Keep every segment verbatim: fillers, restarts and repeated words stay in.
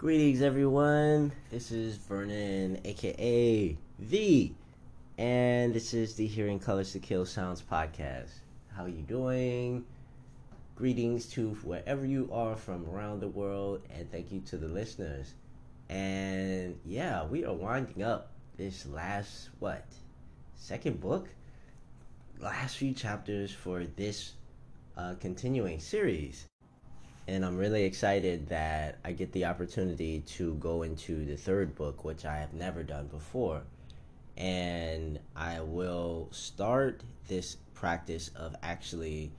Greetings everyone, this is Vernon, aka The, and this is the Hearing Colors to Kill Sounds podcast. How you doing? Greetings to wherever you are from around the world, and thank you to the listeners. And yeah, we are winding up this last, what, second book? Last few chapters for this uh, continuing series. And I'm really excited that I get the opportunity to go into the third book, which I have never done before. And I will start this practice of actually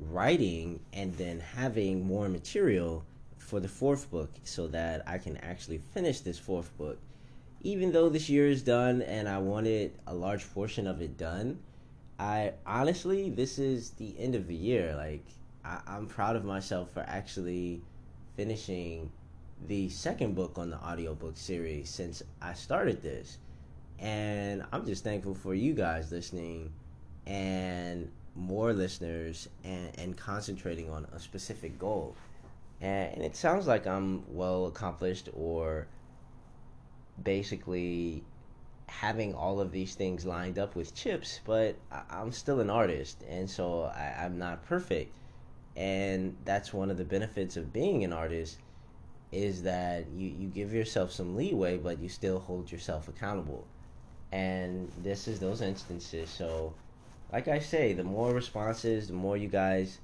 writing and then having more material for the fourth book so that I can actually finish this fourth book. Even though this year is done and I wanted a large portion of it done, I honestly, this is the end of the year. Like, I'm proud of myself for actually finishing the second book on the audiobook series since I started this. And I'm just thankful for you guys listening and more listeners and, and concentrating on a specific goal. And, and it sounds like I'm well accomplished or basically having all of these things lined up with chips, but I, I'm still an artist, and so I, I'm not perfect. And that's one of the benefits of being an artist, is that you, you give yourself some leeway, but you still hold yourself accountable. And this is those instances. So, like I say, the more responses, the more you guys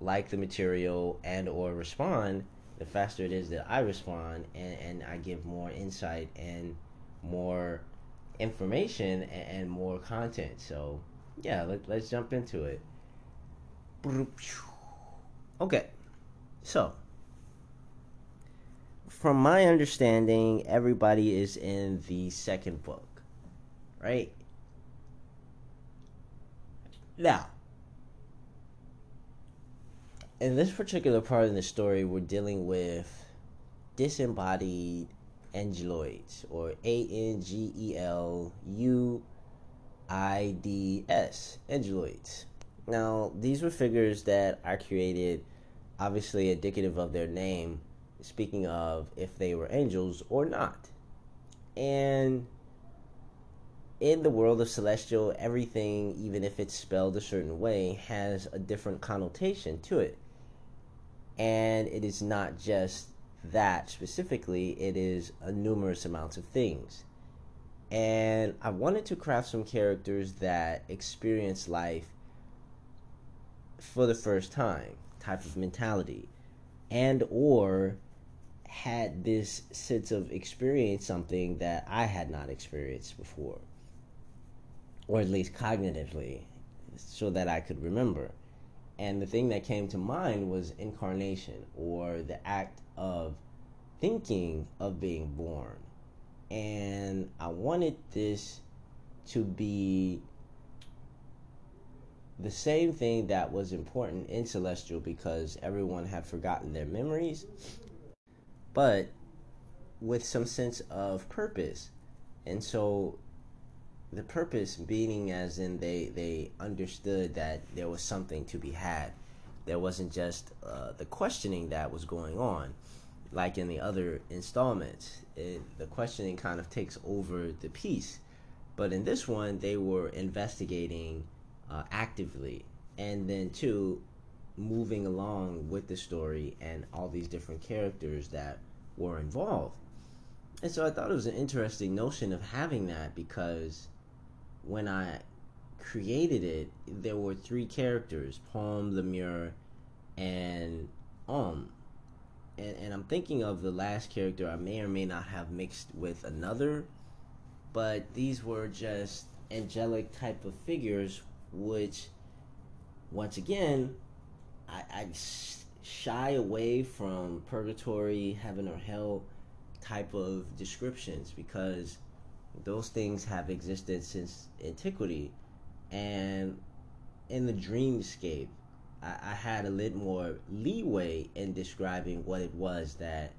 like the material and or respond, the faster it is that I respond and, and I give more insight and more information and, and more content. So, yeah, let, let's jump into it. Okay, so, from my understanding, everybody is in the second book, right? Now, in this particular part of the story, we're dealing with disembodied angeloids, or A N G E L U I D S, angeloids. Now, these were figures that I created, obviously indicative of their name, speaking of if they were angels or not. And in the world of Celestial, everything, even if it's spelled a certain way, has a different connotation to it. And it is not just that specifically, it is a numerous amounts of things. And I wanted to craft some characters that experience life for the first time type of mentality, and or had this sense of experience something that I had not experienced before, or at least cognitively, so that I could remember. And the thing that came to mind was incarnation, or the act of thinking of being born. And I wanted this to be the same thing that was important in Celestial, because everyone had forgotten their memories, but with some sense of purpose. And so the purpose being as in they, they understood that there was something to be had. There wasn't just uh, the questioning that was going on, like in the other installments. It, the questioning kind of takes over the piece. But in this one, they were investigating Uh, actively, and then two, moving along with the story and all these different characters that were involved. And so I thought it was an interesting notion of having that, because when I created it, there were three characters: Palm, Lemur, and Um. And, and I'm thinking of the last character I may or may not have mixed with another, but these were just angelic type of figures, which, once again, I, I shy away from purgatory, heaven, or hell type of descriptions, because those things have existed since antiquity. And in the dreamscape, I, I had a little more leeway in describing what it was that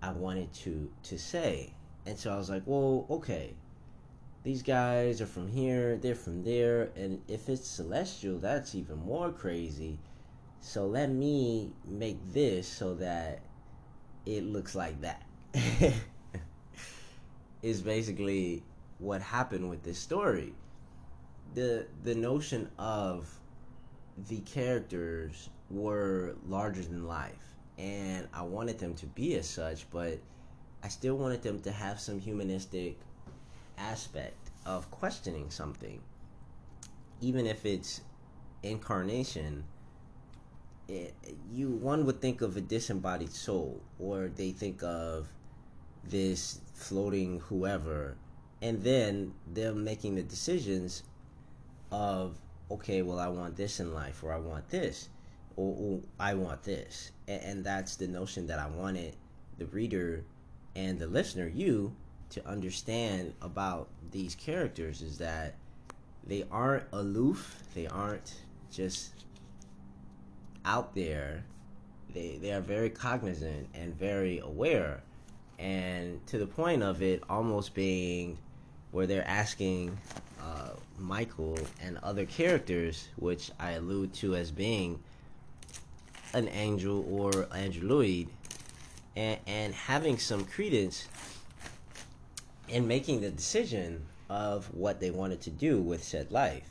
I wanted to, to say. And so I was like, well, okay, these guys are from here, they're from there, and if it's Celestial, that's even more crazy. So let me make this so that it looks like that. Is basically what happened with this story. The the notion of the characters were larger than life, and I wanted them to be as such, but I still wanted them to have some humanistic aspect of questioning something. Even if it's incarnation, it, you one would think of a disembodied soul, or they think of this floating whoever, and then they're making the decisions of, okay, well, I want this in life, or I want this, or, or I want this. And, and that's the notion that I wanted the reader and the listener, you, to understand about these characters, is that they aren't aloof, they aren't just out there, they they are very cognizant and very aware, and to the point of it almost being where they're asking uh, Michael and other characters, which I allude to as being an angel or angeloid, and, and having some credence in making the decision of what they wanted to do with said life,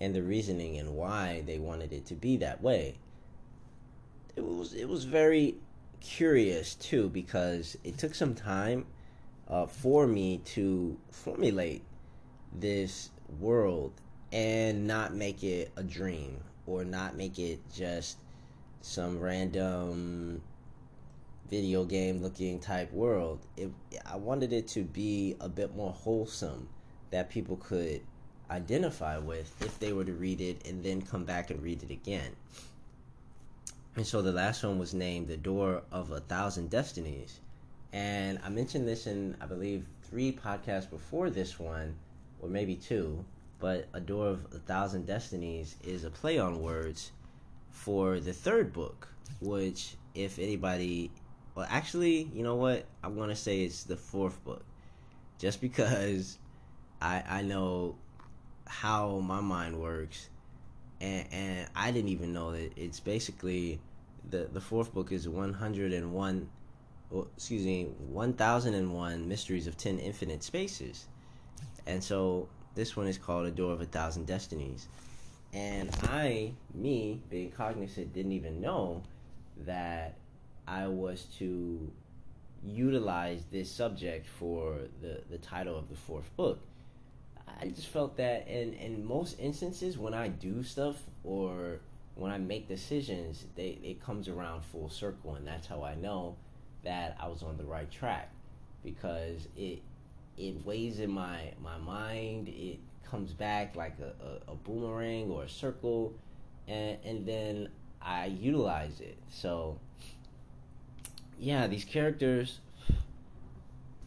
and the reasoning and why they wanted it to be that way. It was it was very curious too, because it took some time uh, for me to formulate this world and not make it a dream, or not make it just some random video game looking type world. It, I wanted it to be a bit more wholesome, that people could identify with if they were to read it and then come back and read it again. And so the last one was named A Door of a Thousand Destinies. And I mentioned this in, I believe, three podcasts before this one, or maybe two, but A Door of a Thousand Destinies is a play on words for the third book, which, if anybody, well, actually, you know what? I want to say it's the fourth book, just because I I know how my mind works. And, and I didn't even know that it's basically the the fourth book is one hundred and one, well, excuse me, one thousand and one mysteries of ten infinite spaces. And so this one is called A Door of a Thousand Destinies. And I, me, being cognizant, didn't even know that I was to utilize this subject for the, the title of the fourth book. I just felt that in, in most instances when I do stuff or when I make decisions, they, it comes around full circle, and that's how I know that I was on the right track, because it it weighs in my, my mind, it comes back like a, a, a boomerang or a circle, and, and then I utilize it. So, yeah, these characters,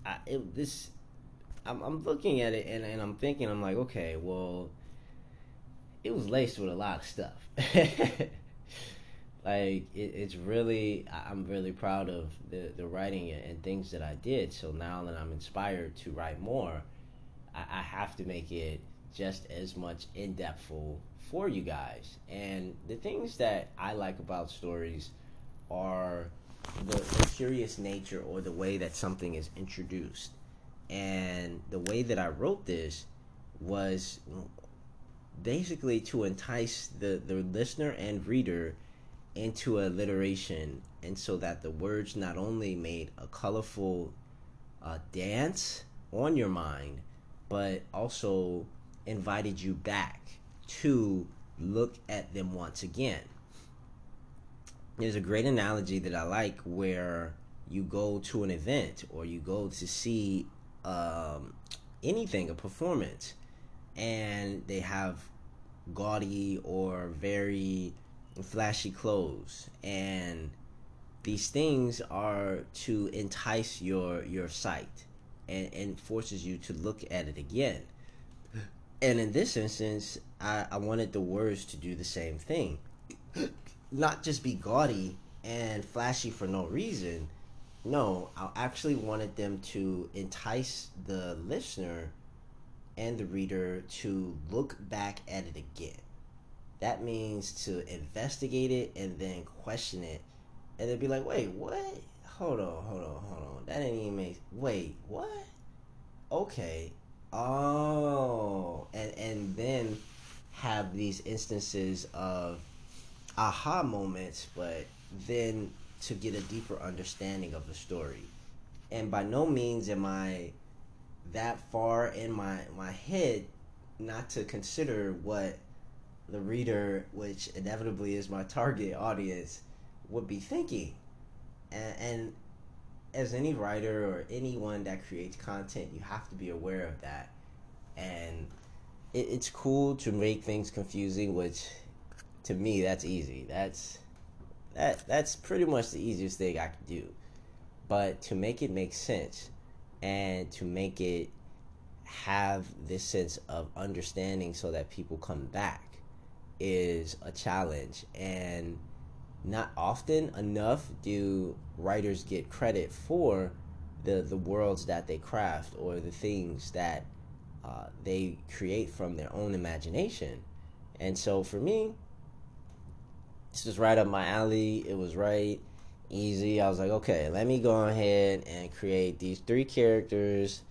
I, it, this... I'm, I'm looking at it, and, and I'm thinking, I'm like, okay, well, it was laced with a lot of stuff. Like, it, it's really, I'm really proud of the, the writing and things that I did. So now that I'm inspired to write more, I, I have to make it just as much in-depthful for you guys. And the things that I like about stories are the, the curious nature, or the way that something is introduced. And the way that I wrote this was basically to entice the, the listener and reader into alliteration, and so that the words not only made a colorful uh, dance on your mind, but also invited you back to look at them once again. There's a great analogy that I like, where you go to an event, or you go to see Um, anything, a performance, and they have gaudy or very flashy clothes, and these things are to entice your your sight, and, and forces you to look at it again. And in this instance, I, I wanted the words to do the same thing, not just be gaudy and flashy for no reason. No, I actually wanted them to entice the listener and the reader to look back at it again. That means to investigate it and then question it, and then be like, wait, what? Hold on, hold on, hold on. That didn't even make... Wait, what? Okay. Oh. And, and then have these instances of aha moments, but then to get a deeper understanding of the story. And by no means am I that far in my, my head not to consider what the reader, which inevitably is my target audience, would be thinking. And, and as any writer or anyone that creates content, you have to be aware of that. And it, it's cool to make things confusing, which to me, that's easy. That's that that's pretty much the easiest thing I could do. But to make it make sense and to make it have this sense of understanding so that people come back is a challenge. And not often enough do writers get credit for the, the worlds that they craft or the things that uh, they create from their own imagination. And so for me, this was right up my alley. It was right easy. I was like, okay, let me go ahead and create these three characters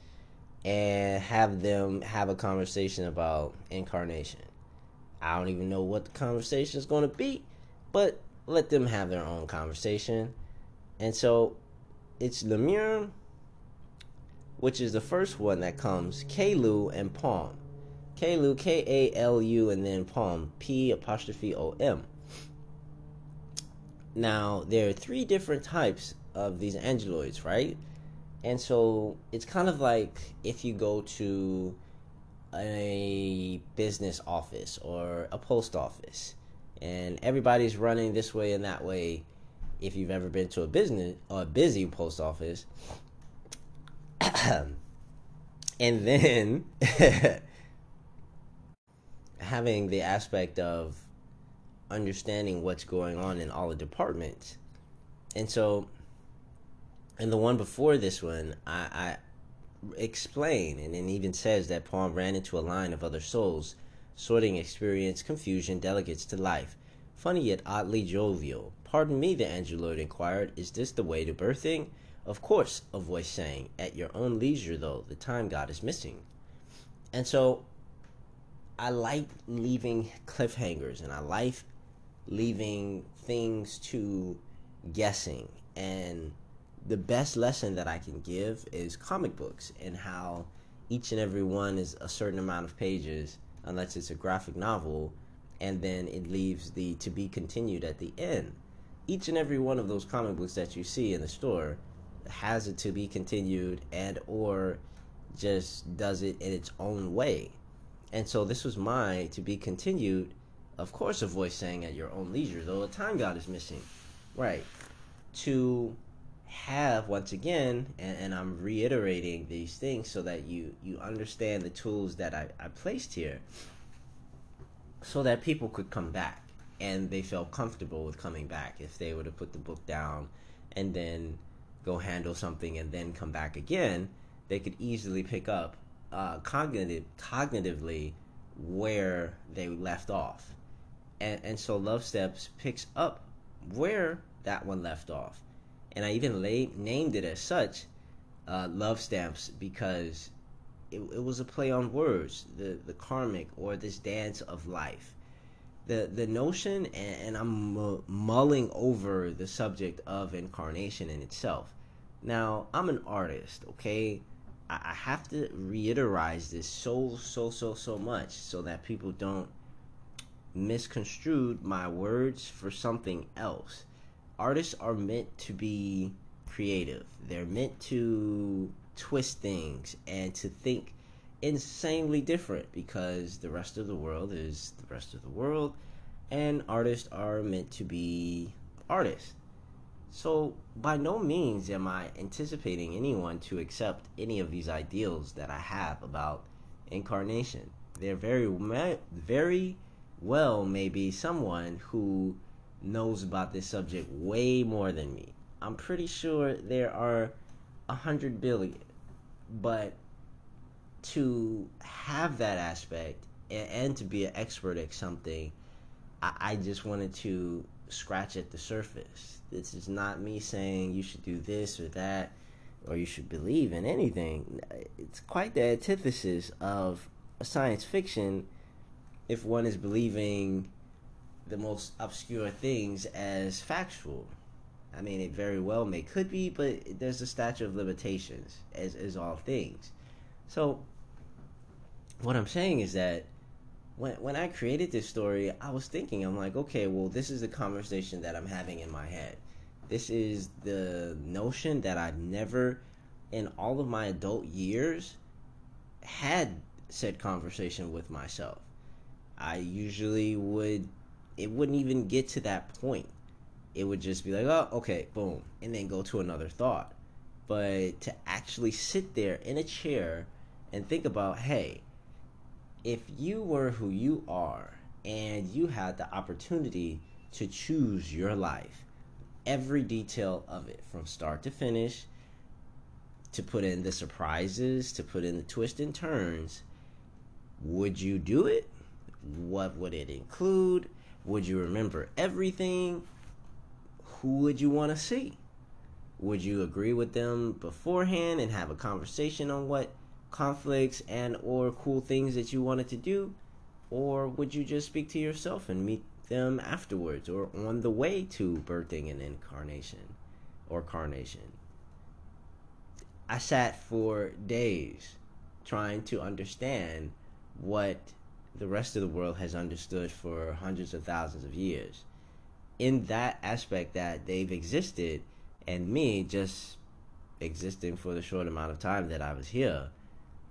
and have them have a conversation about incarnation. I don't even know what the conversation is going to be, but let them have their own conversation. And so it's Lemur, which is the first one that comes, Kalu and Palm. Kalu, K A L U, and then Palm, P apostrophe O M. Now, there are three different types of these angeloids, right? And so it's kind of like if you go to a business office or a post office, and everybody's running this way and that way. If you've ever been to a business or a busy post office, and then having the aspect of understanding what's going on in all the departments. And so, and the one before this one, I, I explain, and it even says that Palm ran into a line of other souls, sorting experience, confusion, delegates to life. Funny yet oddly jovial. Pardon me, the angeloid inquired, is this the way to birthing? Of course, a voice sang. At your own leisure, though, the time god is missing. And so, I like leaving cliffhangers, and I like leaving things to guessing. And the best lesson that I can give is comic books, and how each and every one is a certain amount of pages, unless it's a graphic novel, and then it leaves the to be continued at the end. Each and every one of those comic books that you see in the store has it to be continued, and or just does it in its own way. And so this was my to be continued, of course a voice sang at your own leisure, though a time god is missing. Right. To have, once again, and, and I'm reiterating these things so that you, you understand the tools that I, I placed here, so that people could come back and they felt comfortable with coming back. If they were to put the book down and then go handle something and then come back again, they could easily pick up uh, cognitive, cognitively where they left off. And, and so Love Stamps picks up where that one left off. And I even laid, named it as such, uh, Love Stamps, because it, it was a play on words, the, the karmic or this dance of life. The the notion, and, and I'm mulling over the subject of incarnation in itself. Now, I'm an artist, okay? I, I have to reiterate this so, so, so, so much so that people don't misconstrue my words for something else. Artists are meant to be creative. They're meant to twist things and to think insanely different, because the rest of the world is the rest of the world, and artists are meant to be artists. So by no means am I anticipating anyone to accept any of these ideals that I have about incarnation. There very, very well may be someone who knows about this subject way more than me. I'm pretty sure there are a hundred billion, but to have that aspect and, and to be an expert at something, I, I just wanted to scratch at the surface. This is not me saying you should do this or that, or you should believe in anything. It's quite the antithesis of science fiction if one is believing the most obscure things as factual. I mean, it very well may could be, but there's a statute of limitations, as is all things. So what I'm saying is that when when I created this story, I was thinking, I'm like, okay, well, this is the conversation that I'm having in my head. This is the notion that I've never, in all of my adult years, had said conversation with myself. I usually would, it wouldn't even get to that point. It would just be like, oh, okay, boom, and then go to another thought. But to actually sit there in a chair and think about, hey, if you were who you are and you had the opportunity to choose your life, every detail of it from start to finish, to put in the surprises, to put in the twists and turns, would you do it? What would it include? Would you remember everything? Who would you want to see? Would you agree with them beforehand and have a conversation on what conflicts and or cool things that you wanted to do? Or would you just speak to yourself and meet them afterwards or on the way to birthing an incarnation or carnation? I sat for days trying to understand what the rest of the world has understood for hundreds of thousands of years, in that aspect that they've existed, and me just existing for the short amount of time that I was here.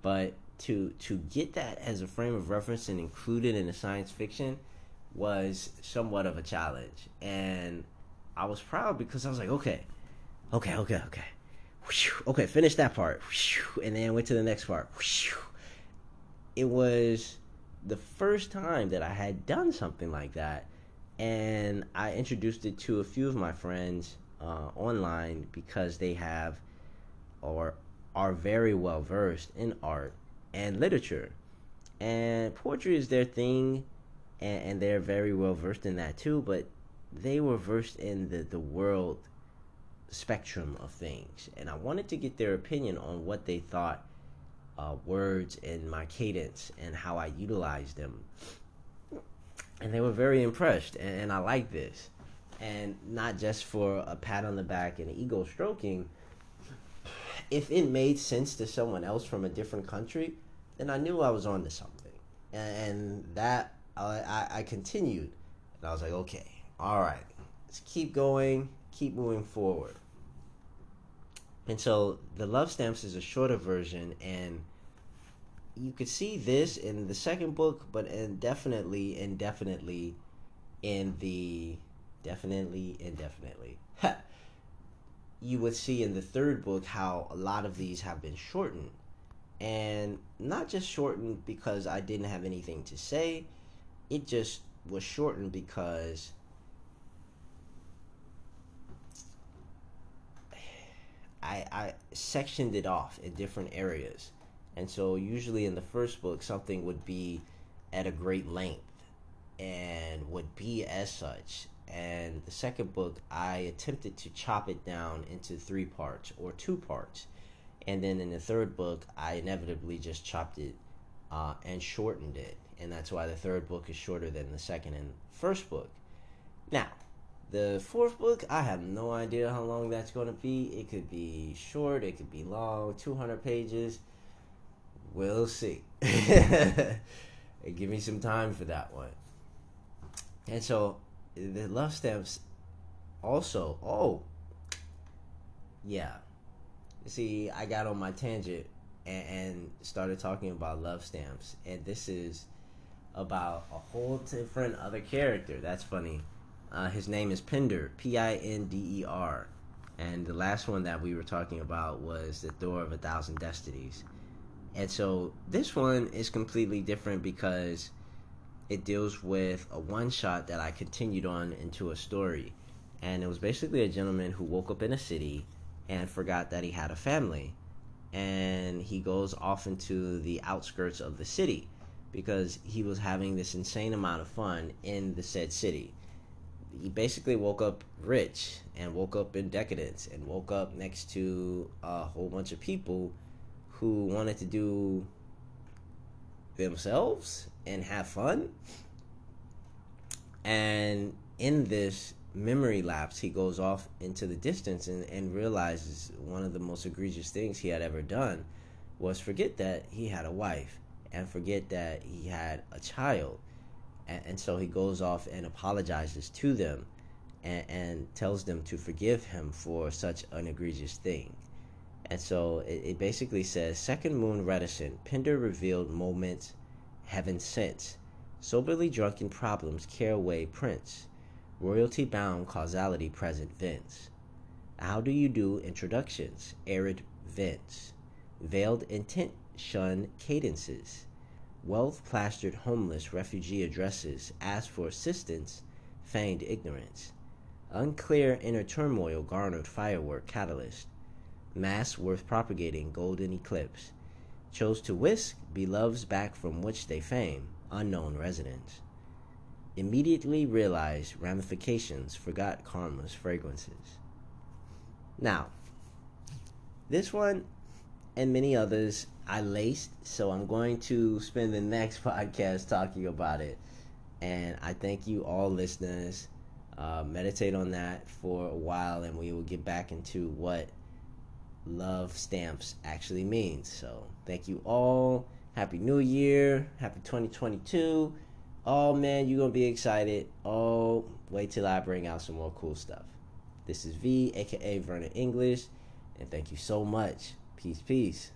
But to to get that as a frame of reference and include it in the science fiction was somewhat of a challenge. And I was proud because I was like, okay, okay, okay, okay. Okay, finish that part. And then went to the next part. It was the first time that I had done something like that. And I introduced it to a few of my friends uh, online because they have or are very well versed in art and literature. And poetry is their thing, and, and they're very well versed in that too, but they were versed in the, the world spectrum of things. And I wanted to get their opinion on what they thought uh, words and my cadence and how I utilize them. And they were very impressed, and, and I like this. And not just for a pat on the back and ego stroking. If it made sense to someone else from a different country, then I knew I was on to something. And, and that, I, I, I continued. And I was like, okay, all right, let's keep going, keep moving forward. And so the Love Stamps is a shorter version, and you could see this in the second book, but indefinitely, indefinitely, in the definitely, indefinitely. You would see in the third book how a lot of these have been shortened. And not just shortened because I didn't have anything to say. It just was shortened because I, I sectioned it off in different areas. And so usually in the first book, something would be at a great length and would be as such. And the second book, I attempted to chop it down into three parts or two parts. And then in the third book, I inevitably just chopped it uh, and shortened it. And that's why the third book is shorter than the second and first book. Now, the fourth book, I have no idea how long that's going to be. It could be short, it could be long, two hundred pages. We'll see. Give me some time for that one. And so the Love Stamps also, oh, yeah. See, I got on my tangent and, and started talking about Love Stamps. And this is about a whole different other character. That's funny. Uh, his name is Pinder, P I N D E R. And the last one that we were talking about was The Door of a Thousand Destinies. And so this one is completely different because it deals with a one-shot that I continued on into a story. And it was basically a gentleman who woke up in a city and forgot that he had a family. And he goes off into the outskirts of the city because he was having this insane amount of fun in the said city. he basically woke up rich and woke up in decadence and woke up next to a whole bunch of people who wanted to do themselves and have fun. And in this memory lapse, he goes off into the distance and, and realizes one of the most egregious things he had ever done was forget that he had a wife and forget that he had a child. And, and so he goes off and apologizes to them and, and tells them to forgive him for such an egregious thing. And so it, it basically says, second moon reticent, Pinder revealed moments heaven sent. Soberly drunken problems care away prince. Royalty bound causality present vents. How do you do introductions? Arid vents. Veiled intent shun cadences. Wealth plastered homeless refugee addresses. Ask for assistance, feigned ignorance. Unclear inner turmoil garnered firework catalyst. Mass worth propagating golden eclipse. Chose to whisk beloves back from which they fame. Unknown residents immediately realized ramifications, forgot karma's fragrances. Now, this one and many others I laced, so I'm going to spend the next podcast talking about it. And I thank you all, listeners. Uh, meditate on that for a while, and we will get back into what love stamps actually means. So, thank you all. Happy New Year. Happy twenty twenty-two. Oh, man, you're going to be excited. Oh, wait till I bring out some more cool stuff. This is V, a k a. Vernon English, and thank you so much. Peace, peace.